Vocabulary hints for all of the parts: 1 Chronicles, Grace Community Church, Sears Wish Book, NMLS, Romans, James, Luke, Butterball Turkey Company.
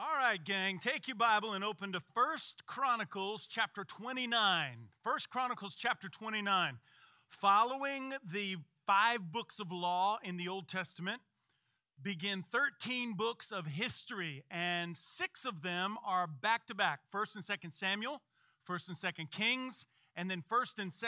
All right, gang, take your Bible and open to 1 Chronicles chapter 29. 1 Chronicles chapter 29. Following the 5 books of law in the Old Testament, begin 13 books of history, and 6 of them are back-to-back. 1 and 2 Samuel, 1 and 2 Kings, and then 1 and 2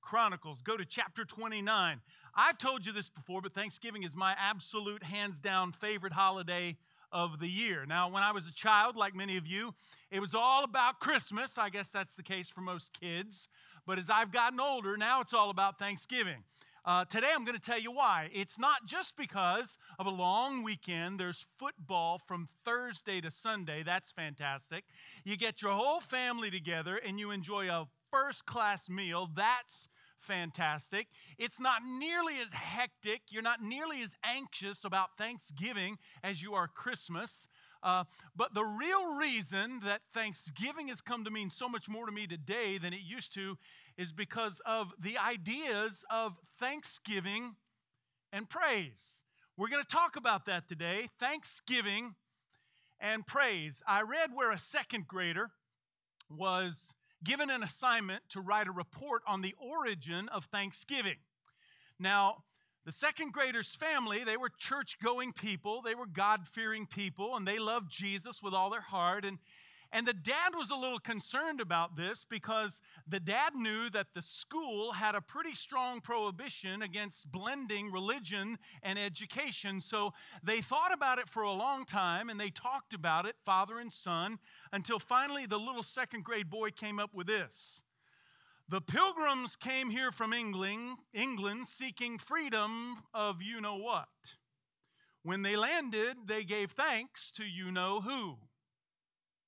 Chronicles. Go to chapter 29. I've told you this before, but Thanksgiving is my absolute, hands-down favorite holiday of the year. Now, when I was a child, like many of you, it was all about Christmas. I guess that's the case for most kids. But as I've gotten older, now it's all about Thanksgiving. Today, I'm going to tell you why. It's not just because of a long weekend. There's football from Thursday to Sunday. That's fantastic. You get your whole family together and you enjoy a first-class meal. That's fantastic. It's not nearly as hectic. You're not nearly as anxious about Thanksgiving as you are Christmas. But the real reason that Thanksgiving has come to mean so much more to me today than it used to is because of the ideas of thanksgiving and praise. We're going to talk about that today, thanksgiving and praise. I read where a second grader was given an assignment to write a report on the origin of Thanksgiving. Now, the second grader's family, they were church-going people, they were God-fearing people, and they loved Jesus with all their heart. And the dad was a little concerned about this because the dad knew that the school had a pretty strong prohibition against blending religion and education. So they thought about it for a long time, and they talked about it, father and son, until finally the little second grade boy came up with this. The Pilgrims came here from England seeking freedom of you-know-what. When they landed, they gave thanks to you-know-who.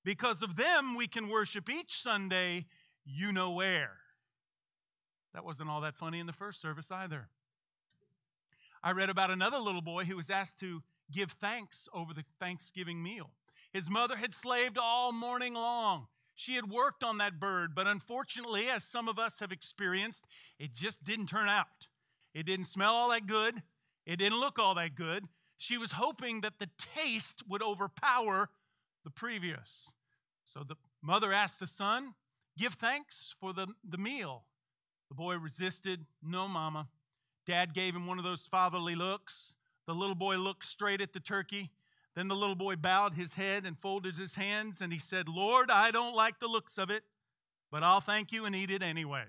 Because of them, we can worship each Sunday, you know where. That wasn't all that funny in the first service either. I read about another little boy who was asked to give thanks over the Thanksgiving meal. His mother had slaved all morning long. She had worked on that bird, but unfortunately, as some of us have experienced, it just didn't turn out. It didn't smell all that good. It didn't look all that good. She was hoping that the taste would overpower the previous. So the mother asked the son, give thanks for the meal. The boy resisted, no, Mama. Dad gave him one of those fatherly looks. The little boy looked straight at the turkey. Then the little boy bowed his head and folded his hands, and he said, Lord, I don't like the looks of it, but I'll thank you and eat it anyway.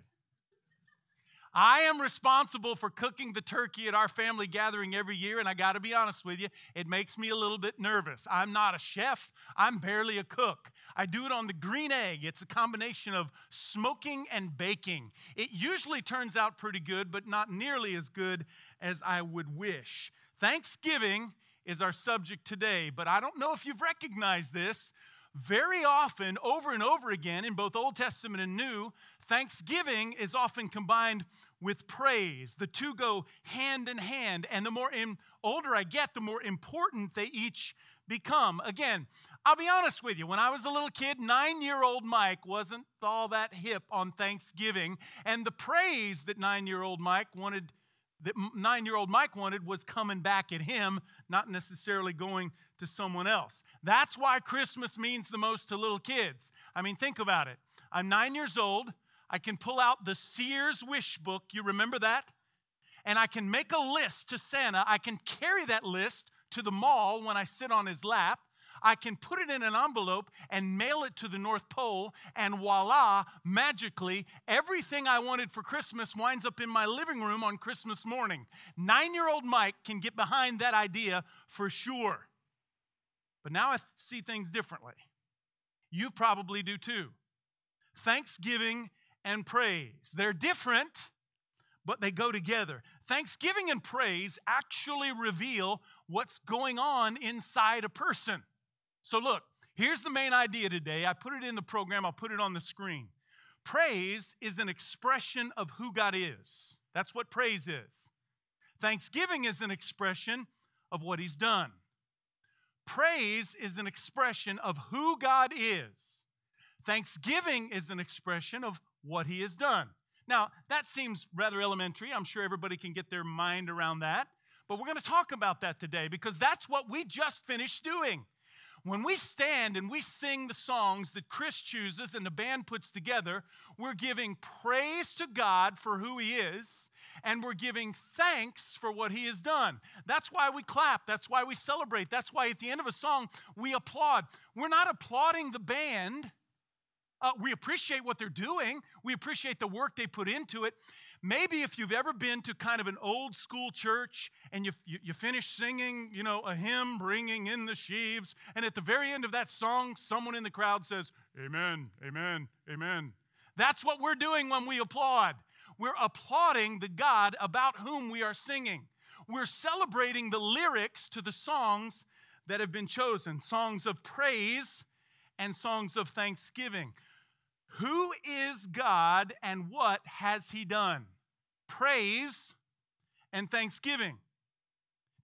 I am responsible for cooking the turkey at our family gathering every year, and I got to be honest with you, it makes me a little bit nervous. I'm not a chef. I'm barely a cook. I do it on the green egg. It's a combination of smoking and baking. It usually turns out pretty good, but not nearly as good as I would wish. Thanksgiving is our subject today, but I don't know if you've recognized this. Very often, over and over again, in both Old Testament and New, thanksgiving is often combined with praise. The two go hand in hand, and the more older I get, the more important they each become. Again, I'll be honest with you. When I was a little kid, 9-year-old Mike wasn't all that hip on Thanksgiving, and the praise that 9-year-old Mike wanted was coming back at him, not necessarily going to someone else. That's why Christmas means the most to little kids. I mean, think about it. I'm 9 years old. I can pull out the Sears Wish Book. You remember that? And I can make a list to Santa. I can carry that list to the mall when I sit on his lap. I can put it in an envelope and mail it to the North Pole, and voila, magically, everything I wanted for Christmas winds up in my living room on Christmas morning. 9-year-old Mike can get behind that idea for sure. But now I see things differently. You probably do too. Thanksgiving and praise. They're different, but they go together. Thanksgiving and praise actually reveal what's going on inside a person. So look, here's the main idea today. I put it in the program. I'll put it on the screen. Praise is an expression of who God is. That's what praise is. Thanksgiving is an expression of what He's done. Praise is an expression of who God is. Thanksgiving is an expression of what He has done. Now, that seems rather elementary. I'm sure everybody can get their mind around that. But we're going to talk about that today because that's what we just finished doing. When we stand and we sing the songs that Chris chooses and the band puts together, we're giving praise to God for who He is, and we're giving thanks for what He has done. That's why we clap. That's why we celebrate. That's why at the end of a song, we applaud. We're not applauding the band. We appreciate what they're doing. We appreciate the work they put into it. Maybe if you've ever been to kind of an old school church and you finish singing, you know, a hymn, Bringing in the Sheaves, and at the very end of that song, someone in the crowd says, amen, amen, amen. That's what we're doing when we applaud. We're applauding the God about whom we are singing. We're celebrating the lyrics to the songs that have been chosen, songs of praise and songs of thanksgiving. Who is God and what has He done? Praise and thanksgiving.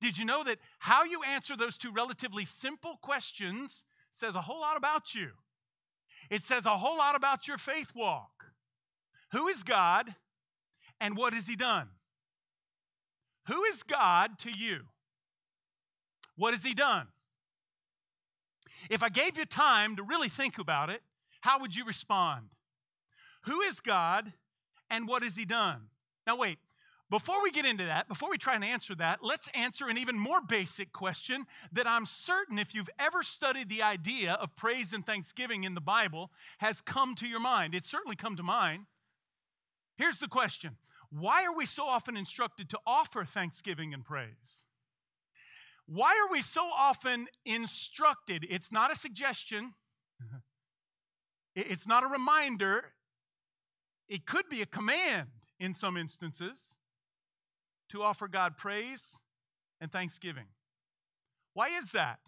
Did you know that how you answer those two relatively simple questions says a whole lot about you? It says a whole lot about your faith walk. Who is God and what has He done? Who is God to you? What has He done? If I gave you time to really think about it, how would you respond? Who is God and what has He done? Now wait, before we get into that, before we try and answer that, let's answer an even more basic question that I'm certain if you've ever studied the idea of praise and thanksgiving in the Bible has come to your mind. It's certainly come to mine. Here's the question. Why are we so often instructed to offer thanksgiving and praise? Why are we so often instructed? It's not a suggestion. It's not a reminder. It could be a command in some instances to offer God praise and thanksgiving. Why is that?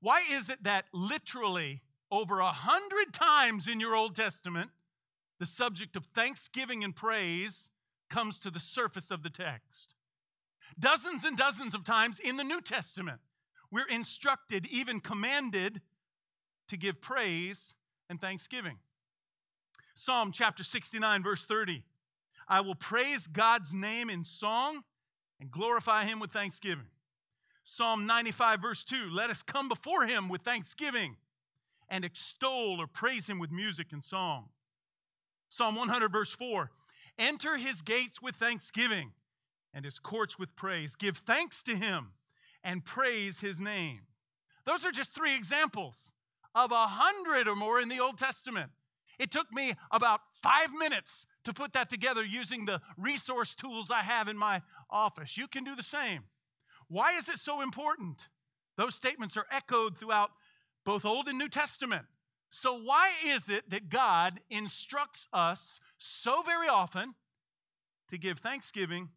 Why is it that literally over 100 times in your Old Testament, the subject of thanksgiving and praise comes to the surface of the text? Dozens and dozens of times in the New Testament, we're instructed, even commanded, to give praise and thanksgiving. Psalm chapter 69, verse 30. I will praise God's name in song and glorify Him with thanksgiving. Psalm 95, verse 2. Let us come before Him with thanksgiving and extol or praise Him with music and song. Psalm 100, verse 4. Enter His gates with thanksgiving and His courts with praise. Give thanks to Him and praise His name. Those are just 3 examples of 100 or more in the Old Testament. It took me about 5 minutes to put that together using the resource tools I have in my office. You can do the same. Why is it so important? Those statements are echoed throughout both Old and New Testament. So why is it that God instructs us so very often to give thanksgiving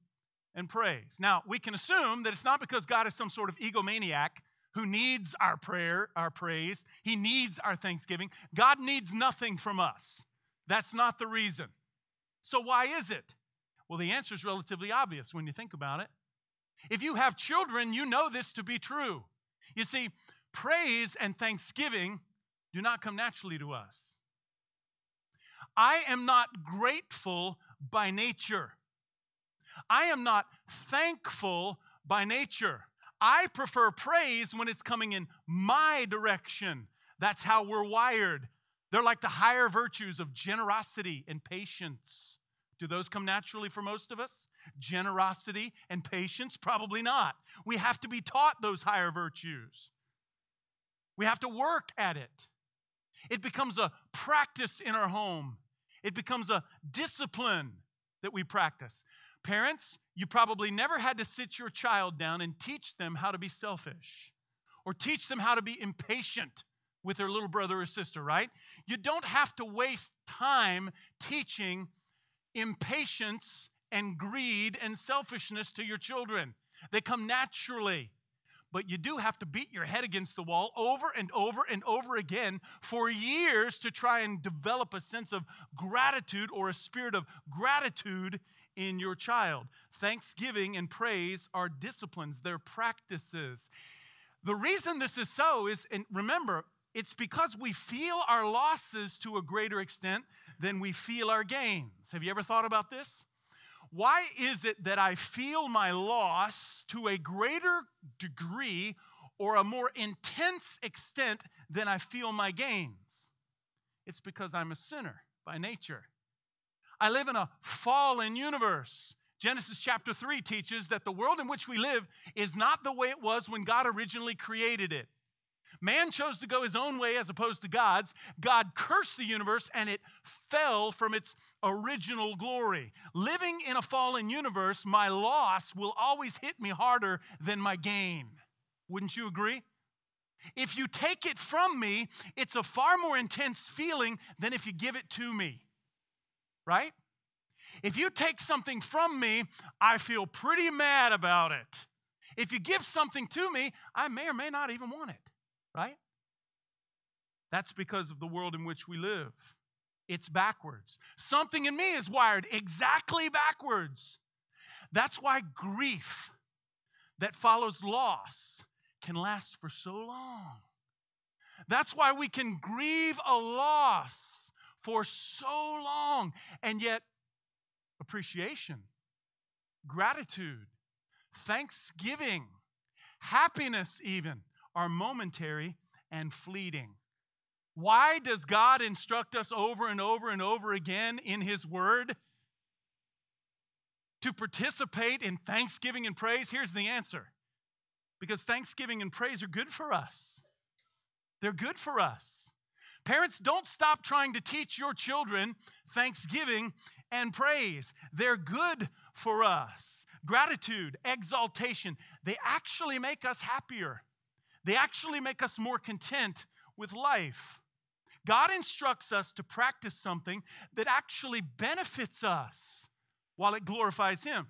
and praise? Now, we can assume that it's not because God is some sort of egomaniac who needs our prayer, our praise. He needs our thanksgiving. God needs nothing from us. That's not the reason. So why is it? Well, the answer is relatively obvious when you think about it. If you have children, you know this to be true. You see, praise and thanksgiving do not come naturally to us. I am not grateful by nature. I am not thankful by nature. I prefer praise when it's coming in my direction. That's how we're wired. They're like the higher virtues of generosity and patience. Do those come naturally for most of us? Generosity and patience? Probably not. We have to be taught those higher virtues. We have to work at it. It becomes a practice in our home. It becomes a discipline that we practice. Parents, you probably never had to sit your child down and teach them how to be selfish or teach them how to be impatient with their little brother or sister, right? You don't have to waste time teaching impatience and greed and selfishness to your children. They come naturally, but you do have to beat your head against the wall over and over and over again for years to try and develop a sense of gratitude or a spirit of gratitude in your child. Thanksgiving and praise are disciplines, they're practices. The reason this is so is, and remember, it's because we feel our losses to a greater extent than we feel our gains. Have you ever thought about this? Why is it that I feel my loss to a greater degree or a more intense extent than I feel my gains. It's because I'm a sinner by nature. I live in a fallen universe. Genesis chapter 3 teaches that the world in which we live is not the way it was when God originally created it. Man chose to go his own way as opposed to God's. God cursed the universe, and it fell from its original glory. Living in a fallen universe, my loss will always hit me harder than my gain. Wouldn't you agree? If you take it from me, it's a far more intense feeling than if you give it to me, right? If you take something from me, I feel pretty mad about it. If you give something to me, I may or may not even want it. Right? That's because of the world in which we live. It's backwards. Something in me is wired exactly backwards. That's why grief that follows loss can last for so long. That's why we can grieve a loss for so long. And yet, appreciation, gratitude, thanksgiving, happiness even, are momentary and fleeting. Why does God instruct us over and over and over again in His Word to participate in thanksgiving and praise? Here's the answer. Because thanksgiving and praise are good for us. They're good for us. Parents, don't stop trying to teach your children thanksgiving and praise. They're good for us. Gratitude, exaltation, they actually make us happier. They actually make us more content with life. God instructs us to practice something that actually benefits us while it glorifies Him.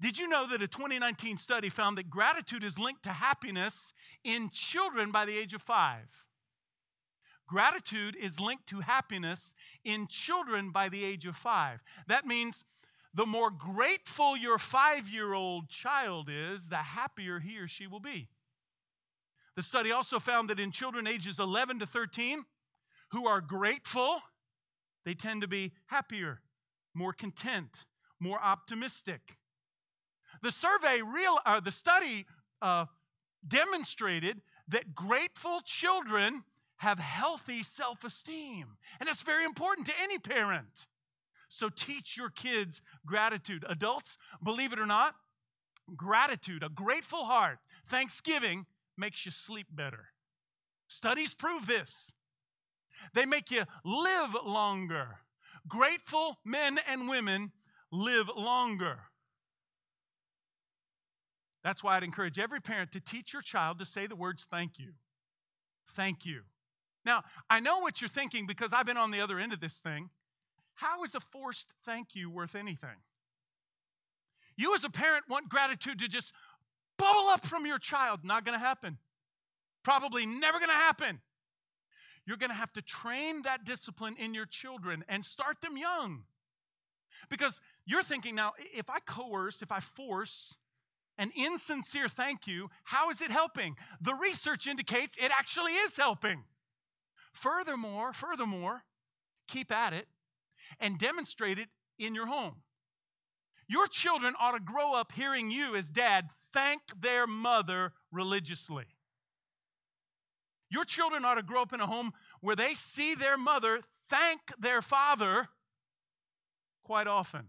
Did you know that a 2019 study found that gratitude is linked to happiness in children by the age of 5? Gratitude is linked to happiness in children by the age of 5. That means the more grateful your 5-year-old child is, the happier he or she will be. The study also found that in children ages 11 to 13 who are grateful, they tend to be happier, more content, more optimistic. The study demonstrated that grateful children have healthy self-esteem, and that's very important to any parent. So teach your kids gratitude. Adults, believe it or not, gratitude, a grateful heart, thanksgiving, makes you sleep better. Studies prove this. They make you live longer. Grateful men and women live longer. That's why I'd encourage every parent to teach your child to say the words, thank you. Thank you. Now, I know what you're thinking because I've been on the other end of this thing. How is a forced thank you worth anything? You as a parent want gratitude to just bubble up from your child. Not going to happen. Probably never going to happen. You're going to have to train that discipline in your children and start them young. Because you're thinking now, if I coerce, if I force an insincere thank you, how is it helping? The research indicates it actually is helping. Furthermore, keep at it and demonstrate it in your home. Your children ought to grow up hearing you as dad thank their mother religiously. Your children ought to grow up in a home where they see their mother thank their father quite often.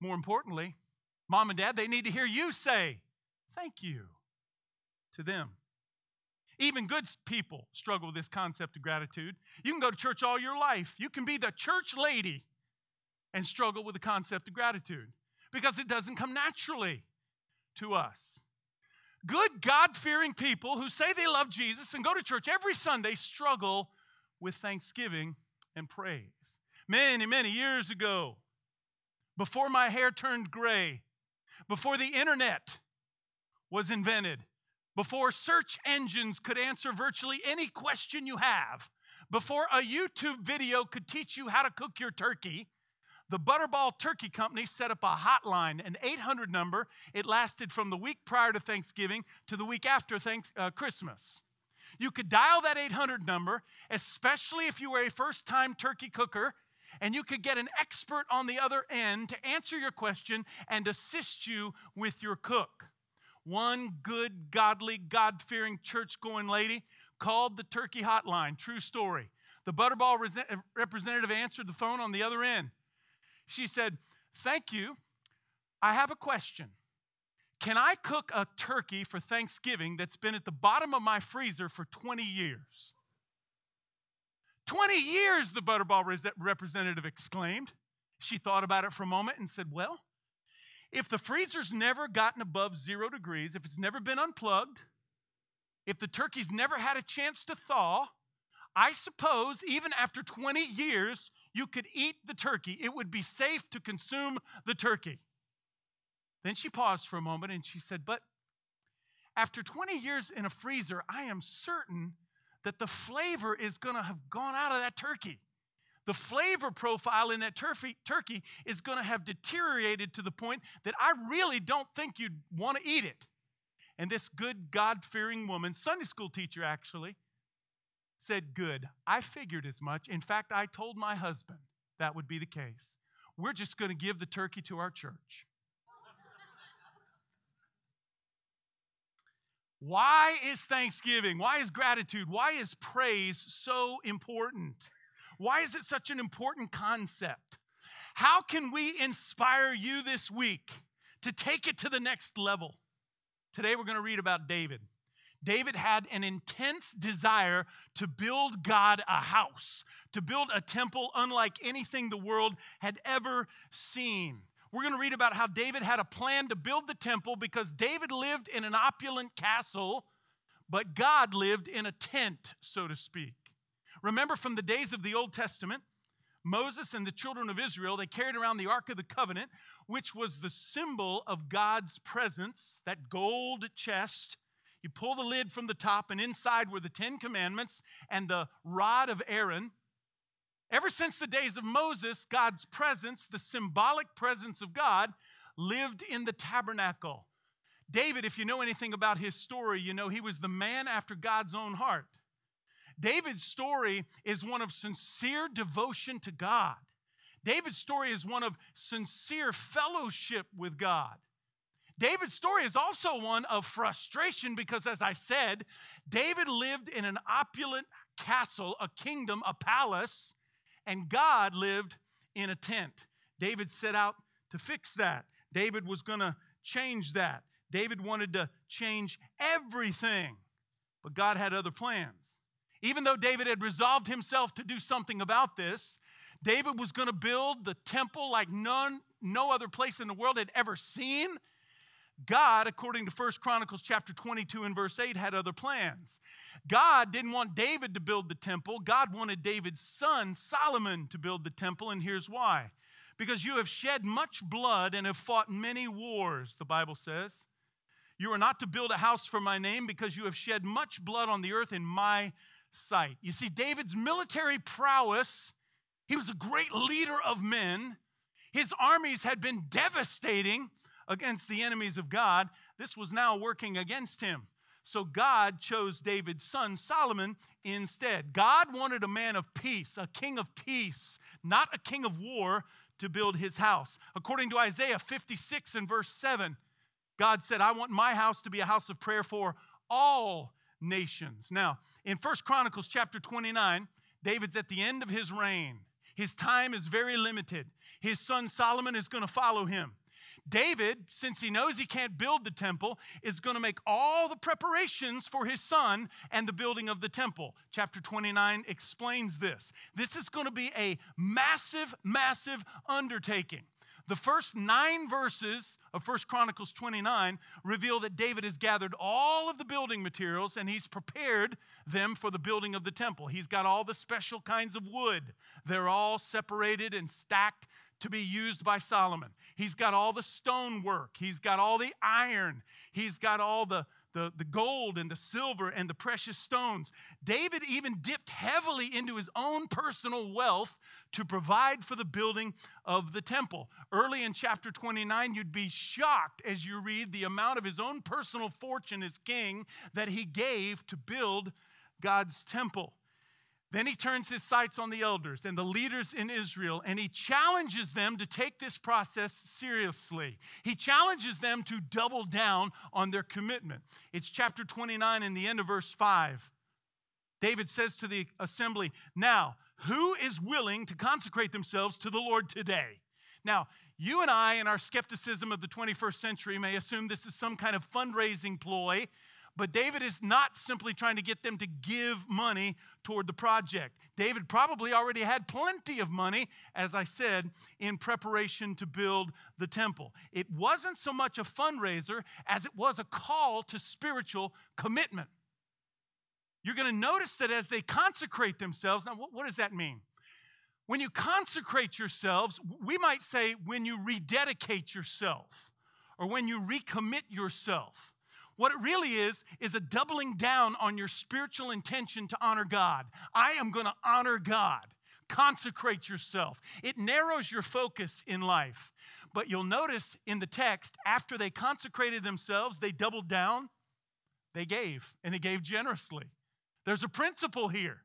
More importantly, mom and dad, they need to hear you say thank you to them. Even good people struggle with this concept of gratitude. You can go to church all your life. You can be the church lady and struggle with the concept of gratitude because it doesn't come naturally to us. Good God-fearing people who say they love Jesus and go to church every Sunday struggle with thanksgiving and praise. Many, many years ago, before my hair turned gray, before the internet was invented, before search engines could answer virtually any question you have, before a YouTube video could teach you how to cook your turkey, the Butterball Turkey Company set up a hotline, an 800 number. It lasted from the week prior to Thanksgiving to the week after Christmas. You could dial that 800 number, especially if you were a first-time turkey cooker, and you could get an expert on the other end to answer your question and assist you with your cook. One good, godly, God-fearing, church-going lady called the Turkey Hotline. True story. The Butterball representative answered the phone on the other end. She said, "Thank you. I have a question. Can I cook a turkey for Thanksgiving that's been at the bottom of my freezer for 20 years? 20 years, the Butterball representative exclaimed. She thought about it for a moment and said, well, if the freezer's never gotten above 0 degrees, if it's never been unplugged, if the turkey's never had a chance to thaw, I suppose even after 20 years, you could eat the turkey. It would be safe to consume the turkey." Then she paused for a moment and she said, "But after 20 years in a freezer, I am certain that the flavor is going to have gone out of that turkey. The flavor profile in that turkey is going to have deteriorated to the point that I really don't think you'd want to eat it." And this good, God-fearing woman, Sunday school teacher actually, said, "Good, I figured as much. In fact, I told my husband that would be the case. We're just going to give the turkey to our church." Why is thanksgiving, why is gratitude, why is praise so important? Why is it such an important concept? How can we inspire you this week to take it to the next level? Today we're going to read about David. David had an intense desire to build God a house, to build a temple unlike anything the world had ever seen. We're going to read about how David had a plan to build the temple because David lived in an opulent castle, but God lived in a tent, so to speak. Remember from the days of the Old Testament, Moses and the children of Israel, they carried around the Ark of the Covenant, which was the symbol of God's presence, that gold chest. You pull the lid from the top, and inside were the Ten Commandments and the rod of Aaron. Ever since the days of Moses, God's presence, the symbolic presence of God, lived in the tabernacle. David, if you know anything about his story, you know he was the man after God's own heart. David's story is one of sincere devotion to God. David's story is one of sincere fellowship with God. David's story is also one of frustration because, as I said, David lived in an opulent castle, a kingdom, a palace, and God lived in a tent. David set out to fix that. David was going to change that. David wanted to change everything, but God had other plans. Even though David had resolved himself to do something about this, David was going to build the temple like no other place in the world had ever seen. God, according to 1 Chronicles chapter 22 and verse 8, had other plans. God didn't want David to build the temple. God wanted David's son, Solomon, to build the temple, and here's why. Because you have shed much blood and have fought many wars, the Bible says. You are not to build a house for my name because you have shed much blood on the earth in my sight. You see, David's military prowess, he was a great leader of men. His armies had been devastating against the enemies of God. This was now working against him. So God chose David's son Solomon instead. God wanted a man of peace, a king of peace, not a king of war, to build his house. According to Isaiah 56 and verse 7, God said, "I want my house to be a house of prayer for all nations." Now, in 1 Chronicles chapter 29, David's at the end of his reign. His time is very limited. His son Solomon is going to follow him. David, since he knows he can't build the temple, is going to make all the preparations for his son and the building of the temple. Chapter 29 explains this. This is going to be a massive, massive undertaking. The first 9 verses of 1 Chronicles 29 reveal that David has gathered all of the building materials and he's prepared them for the building of the temple. He's got all the special kinds of wood. They're all separated and stacked to be used by Solomon. He's got all the stonework. He's got all the iron. He's got all the gold and the silver and the precious stones. David even dipped heavily into his own personal wealth to provide for the building of the temple. Early in chapter 29, you'd be shocked as you read the amount of his own personal fortune as king that he gave to build God's temple. Then he turns his sights on the elders and the leaders in Israel, and he challenges them to take this process seriously. He challenges them to double down on their commitment. It's chapter 29 in the end of verse 5. David says to the assembly, "Now, who is willing to consecrate themselves to the Lord today?" Now, you and I, in our skepticism of the 21st century, may assume this is some kind of fundraising ploy, but David is not simply trying to get them to give money toward the project. David probably already had plenty of money, as I said, in preparation to build the temple. It wasn't so much a fundraiser as it was a call to spiritual commitment. You're going to notice that as they consecrate themselves. Now, what does that mean? When you consecrate yourselves, we might say when you rededicate yourself or when you recommit yourself. What it really is a doubling down on your spiritual intention to honor God. I am going to honor God. Consecrate yourself. It narrows your focus in life. But you'll notice in the text, after they consecrated themselves, they doubled down, they gave, and they gave generously. There's a principle here.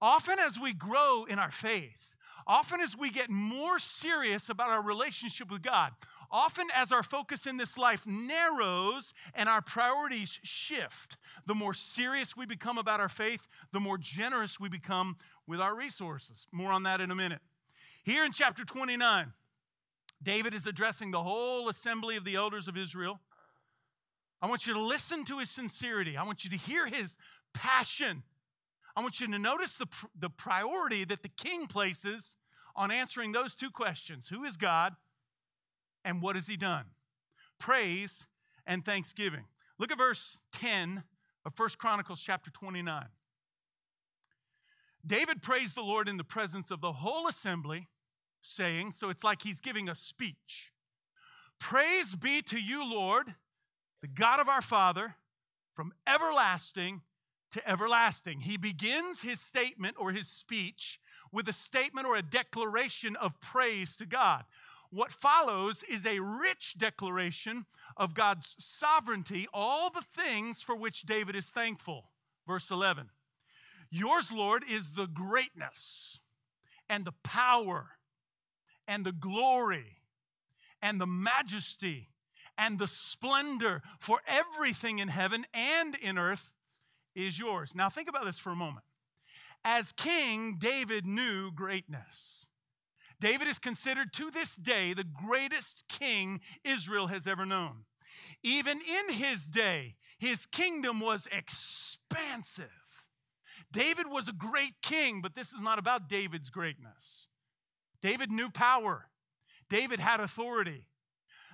Often as we grow in our faith, often as we get more serious about our relationship with God, often as our focus in this life narrows and our priorities shift, the more serious we become about our faith, the more generous we become with our resources. More on that in a minute. Here in chapter 29, David is addressing the whole assembly of the elders of Israel. I want you to listen to his sincerity. I want you to hear his passion. I want you to notice the priority that the king places on answering those two questions. Who is God? And what has he done? Praise and thanksgiving. Look at verse 10 of 1 Chronicles chapter 29. David praised the Lord in the presence of the whole assembly, saying, so it's like he's giving a speech. Praise be to you, Lord, the God of our Father, from everlasting to everlasting. He begins his statement or his speech with a statement or a declaration of praise to God. What follows is a rich declaration of God's sovereignty, all the things for which David is thankful. Verse 11, yours, Lord, is the greatness and the power and the glory and the majesty and the splendor, for everything in heaven and in earth is yours. Now think about this for a moment. As king, David knew greatness. David is considered to this day the greatest king Israel has ever known. Even in his day, his kingdom was expansive. David was a great king, but this is not about David's greatness. David knew power. David had authority.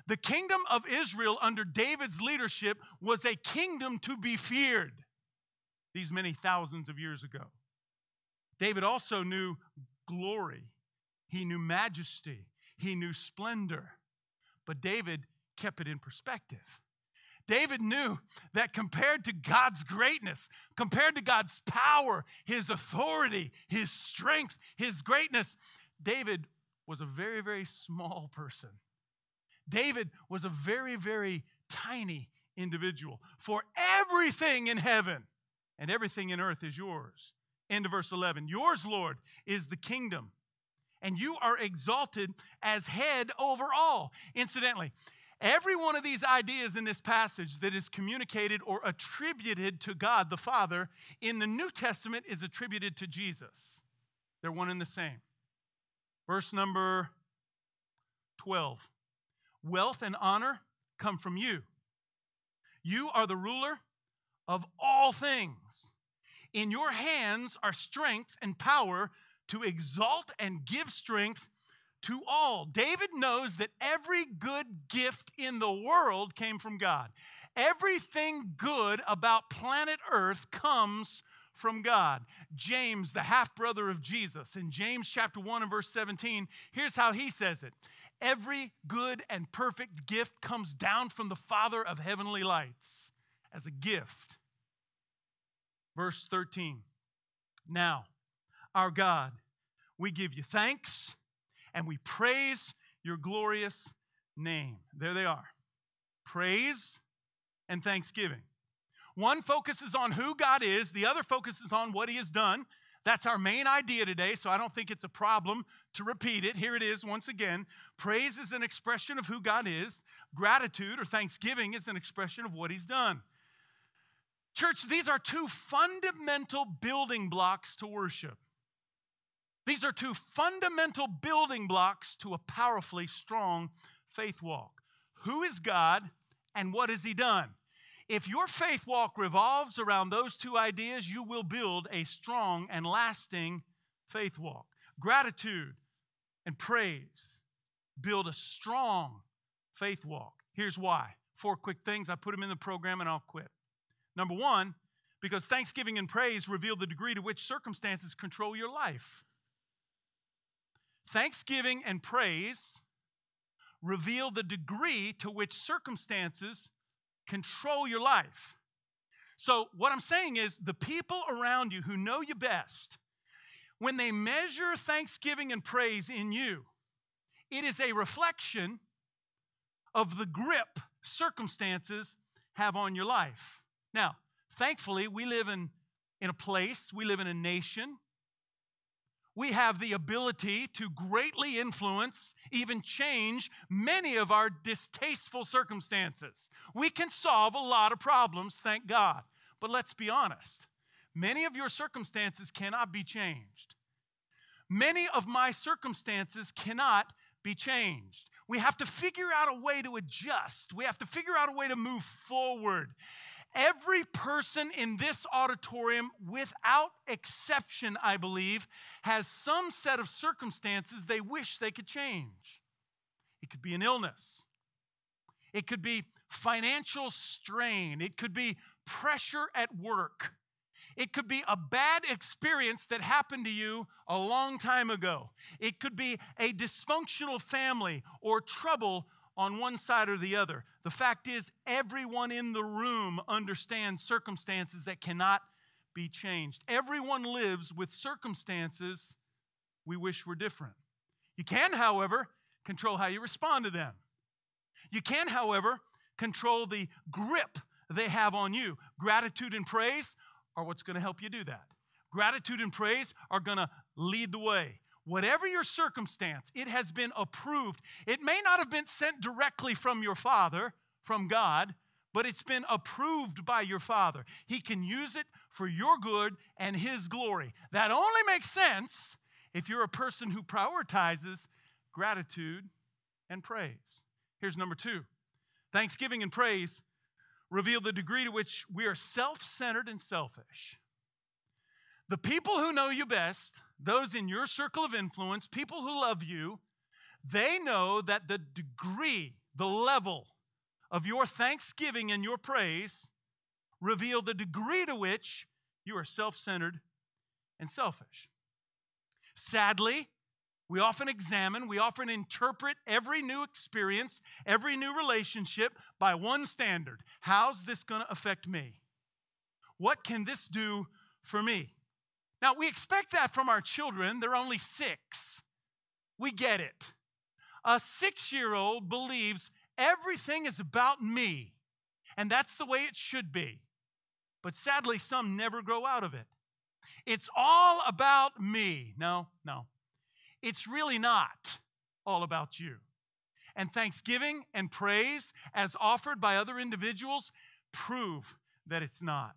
The kingdom of Israel under David's leadership was a kingdom to be feared these many thousands of years ago. David also knew glory. He knew majesty. He knew splendor. But David kept it in perspective. David knew that compared to God's greatness, compared to God's power, his authority, his strength, his greatness, David was a very, very small person. David was a very, very tiny individual. For everything in heaven and everything in earth is yours. End of verse 11. Yours, Lord, is the kingdom. And you are exalted as head over all. Incidentally, every one of these ideas in this passage that is communicated or attributed to God the Father in the New Testament is attributed to Jesus. They're one and the same. Verse number 12. Wealth and honor come from you. You are the ruler of all things. In your hands are strength and power to exalt and give strength to all. David knows that every good gift in the world came from God. Everything good about planet Earth comes from God. James, the half-brother of Jesus, in James chapter 1 and verse 17, here's how he says it. Every good and perfect gift comes down from the Father of heavenly lights as a gift. Verse 13, now, our God, we give you thanks and we praise your glorious name. There they are. Praise and thanksgiving. One focuses on who God is. The other focuses on what he has done. That's our main idea today, so I don't think it's a problem to repeat it. Here it is once again. Praise is an expression of who God is. Gratitude or thanksgiving is an expression of what he's done. Church, these are two fundamental building blocks to worship. These are two fundamental building blocks to a powerfully strong faith walk. Who is God and what has he done? If your faith walk revolves around those two ideas, you will build a strong and lasting faith walk. Gratitude and praise build a strong faith walk. Here's why. 4 quick things. I put them in the program and I'll quit. Number 1, because thanksgiving and praise reveal the degree to which circumstances control your life. Thanksgiving and praise reveal the degree to which circumstances control your life. So what I'm saying is the people around you who know you best, when they measure thanksgiving and praise in you, it is a reflection of the grip circumstances have on your life. Now, thankfully, we live in a place, we live in a nation. We have the ability to greatly influence, even change, many of our distasteful circumstances. We can solve a lot of problems, thank God. But let's be honest. Many of your circumstances cannot be changed. Many of my circumstances cannot be changed. We have to figure out a way to adjust. We have to figure out a way to move forward. Every person in this auditorium, without exception, I believe, has some set of circumstances they wish they could change. It could be an illness. It could be financial strain. It could be pressure at work. It could be a bad experience that happened to you a long time ago. It could be a dysfunctional family or trouble on one side or the other. The fact is, everyone in the room understands circumstances that cannot be changed. Everyone lives with circumstances we wish were different. You can, however, control how you respond to them. You can, however, control the grip they have on you. Gratitude and praise are what's going to help you do that. Gratitude and praise are going to lead the way. Whatever your circumstance, it has been approved. It may not have been sent directly from your Father, from God, but it's been approved by your Father. He can use it for your good and His glory. That only makes sense if you're a person who prioritizes gratitude and praise. Here's number 2. Thanksgiving and praise reveal the degree to which we are self-centered and selfish. The people who know you best, those in your circle of influence, people who love you, they know that the degree, the level of your thanksgiving and your praise reveal the degree to which you are self-centered and selfish. Sadly, we often examine, we often interpret every new experience, every new relationship by one standard. How's this going to affect me? What can this do for me? Now, we expect that from our children. They're only 6. We get it. A 6-year-old believes everything is about me, and that's the way it should be. But sadly, some never grow out of it. It's all about me. No. It's really not all about you. And thanksgiving and praise, as offered by other individuals, prove that it's not.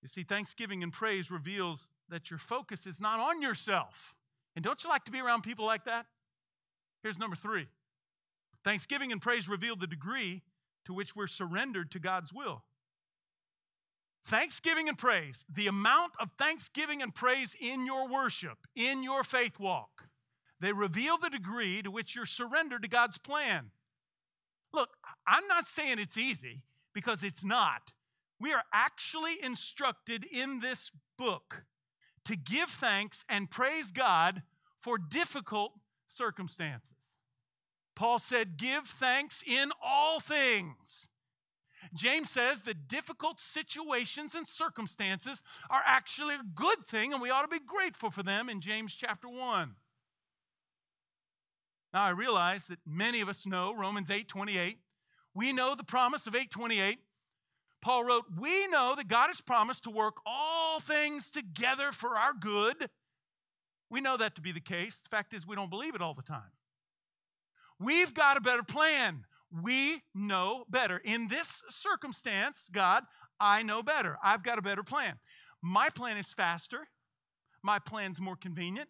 You see, thanksgiving and praise reveals that your focus is not on yourself. And don't you like to be around people like that? Here's number 3. Thanksgiving and praise reveal the degree to which we're surrendered to God's will. Thanksgiving and praise, the amount of thanksgiving and praise in your worship, in your faith walk, they reveal the degree to which you're surrendered to God's plan. Look, I'm not saying it's easy, because it's not. We are actually instructed in this book to give thanks and praise God for difficult circumstances. Paul said, give thanks in all things. James says that difficult situations and circumstances are actually a good thing, and we ought to be grateful for them in James chapter 1. Now, I realize that many of us know Romans 8:28. We know the promise of 8:28. Paul wrote, we know that God has promised to work all things together for our good. We know that to be the case. The fact is, we don't believe it all the time. We've got a better plan. We know better. In this circumstance, God, I know better. I've got a better plan. My plan is faster. My plan's more convenient.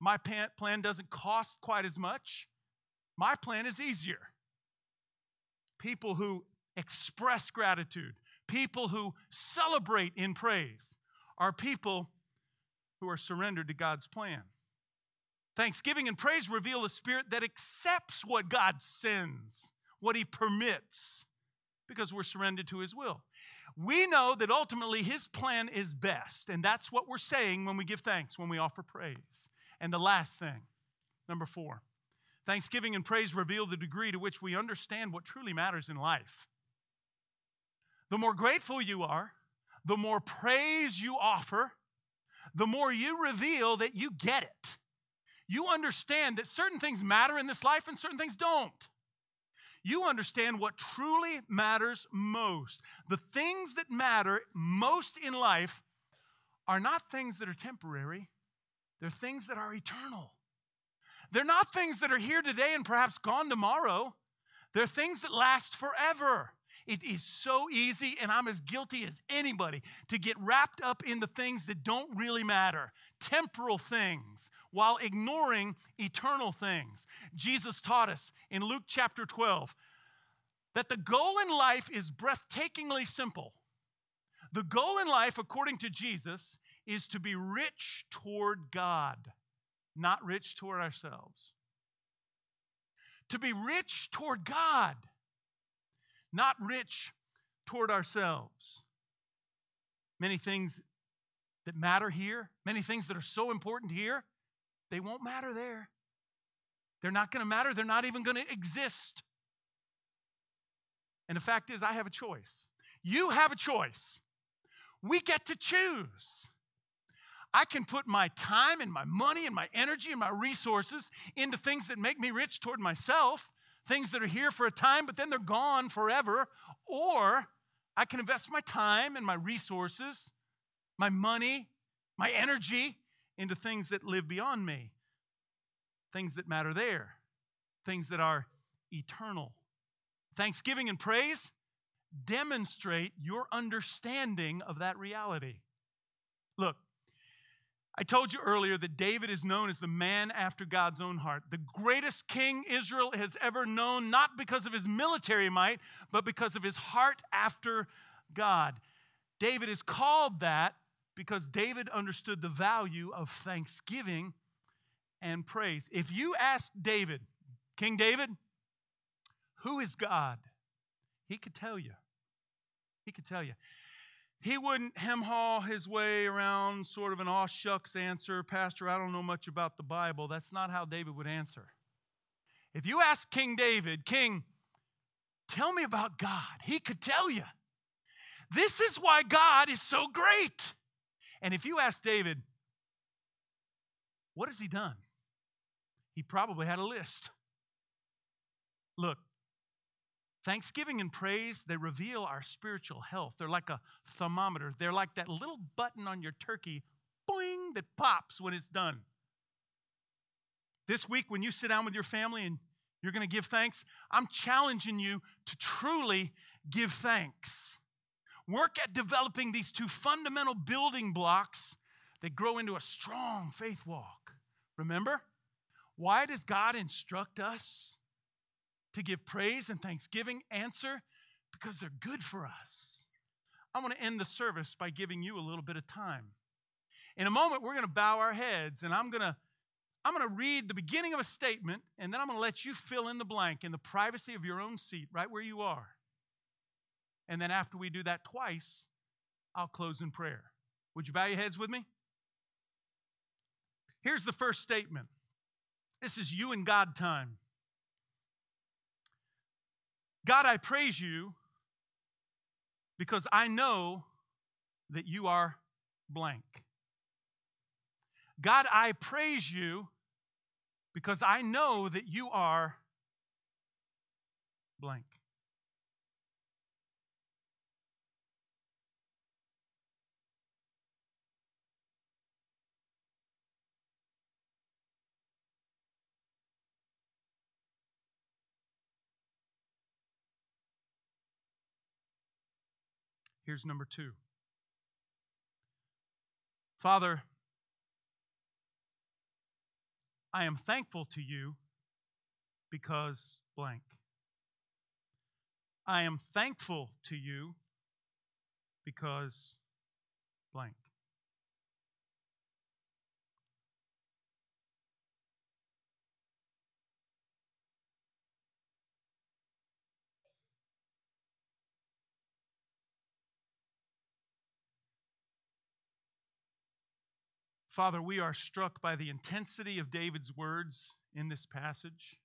My plan doesn't cost quite as much. My plan is easier. People who express gratitude, people who celebrate in praise, are people who are surrendered to God's plan. Thanksgiving and praise reveal a spirit that accepts what God sends, what He permits, because we're surrendered to His will. We know that ultimately His plan is best, and that's what we're saying when we give thanks, when we offer praise. And the last thing, number 4, thanksgiving and praise reveal the degree to which we understand what truly matters in life. The more grateful you are, the more praise you offer, the more you reveal that you get it. You understand that certain things matter in this life and certain things don't. You understand what truly matters most. The things that matter most in life are not things that are temporary. They're things that are eternal. They're not things that are here today and perhaps gone tomorrow. They're things that last forever. It is so easy, and I'm as guilty as anybody, to get wrapped up in the things that don't really matter, temporal things, while ignoring eternal things. Jesus taught us in Luke chapter 12 that the goal in life is breathtakingly simple. The goal in life, according to Jesus, is to be rich toward God, not rich toward ourselves. To be rich toward God, not rich toward ourselves. Many things that matter here, many things that are so important here, they won't matter there. They're not going to matter. They're not even going to exist. And the fact is, I have a choice. You have a choice. We get to choose. I can put my time and my money and my energy and my resources into things that make me rich toward myself, things that are here for a time, but then they're gone forever. Or I can invest my time and my resources, my money, my energy into things that live beyond me, things that matter there, things that are eternal. Thanksgiving and praise demonstrate your understanding of that reality. Look, I told you earlier that David is known as the man after God's own heart, the greatest king Israel has ever known, not because of his military might, but because of his heart after God. David is called that because David understood the value of thanksgiving and praise. If you ask David, King David, who is God? He could tell you. He could tell you. He wouldn't hem-haw his way around sort of an aw shucks answer. Pastor, I don't know much about the Bible. That's not how David would answer. If you ask King David, King, tell me about God. He could tell you. This is why God is so great. And if you ask David, what has he done? He probably had a list. Look. Thanksgiving and praise, they reveal our spiritual health. They're like a thermometer. They're like that little button on your turkey, boing, that pops when it's done. This week when you sit down with your family and you're going to give thanks, I'm challenging you to truly give thanks. Work at developing these two fundamental building blocks that grow into a strong faith walk. Remember, why does God instruct us to give praise and thanksgiving? Answer, because they're good for us. I want to end the service by giving you a little bit of time. In a moment, we're going to bow our heads, and I'm going to read the beginning of a statement, and then I'm going to let you fill in the blank in the privacy of your own seat, right where you are. And then after we do that twice, I'll close in prayer. Would you bow your heads with me? Here's the first statement. This is you and God time. God, I praise you because I know that you are blank. God, I praise you because I know that you are blank. Here's number two. Father, I am thankful to you because blank. I am thankful to you because blank. Father, we are struck by the intensity of David's words in this passage.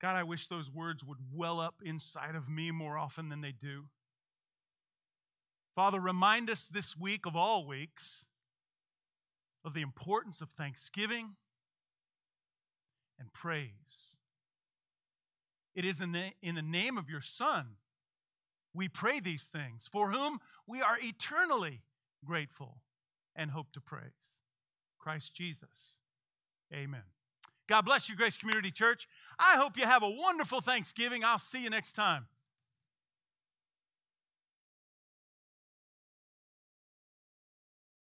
God, I wish those words would well up inside of me more often than they do. Father, remind us this week of all weeks of the importance of thanksgiving and praise. It is in the name of your Son we pray these things, for whom we are eternally grateful and hope to praise. Christ Jesus. Amen. God bless you, Grace Community Church. I hope you have a wonderful Thanksgiving. I'll see you next time.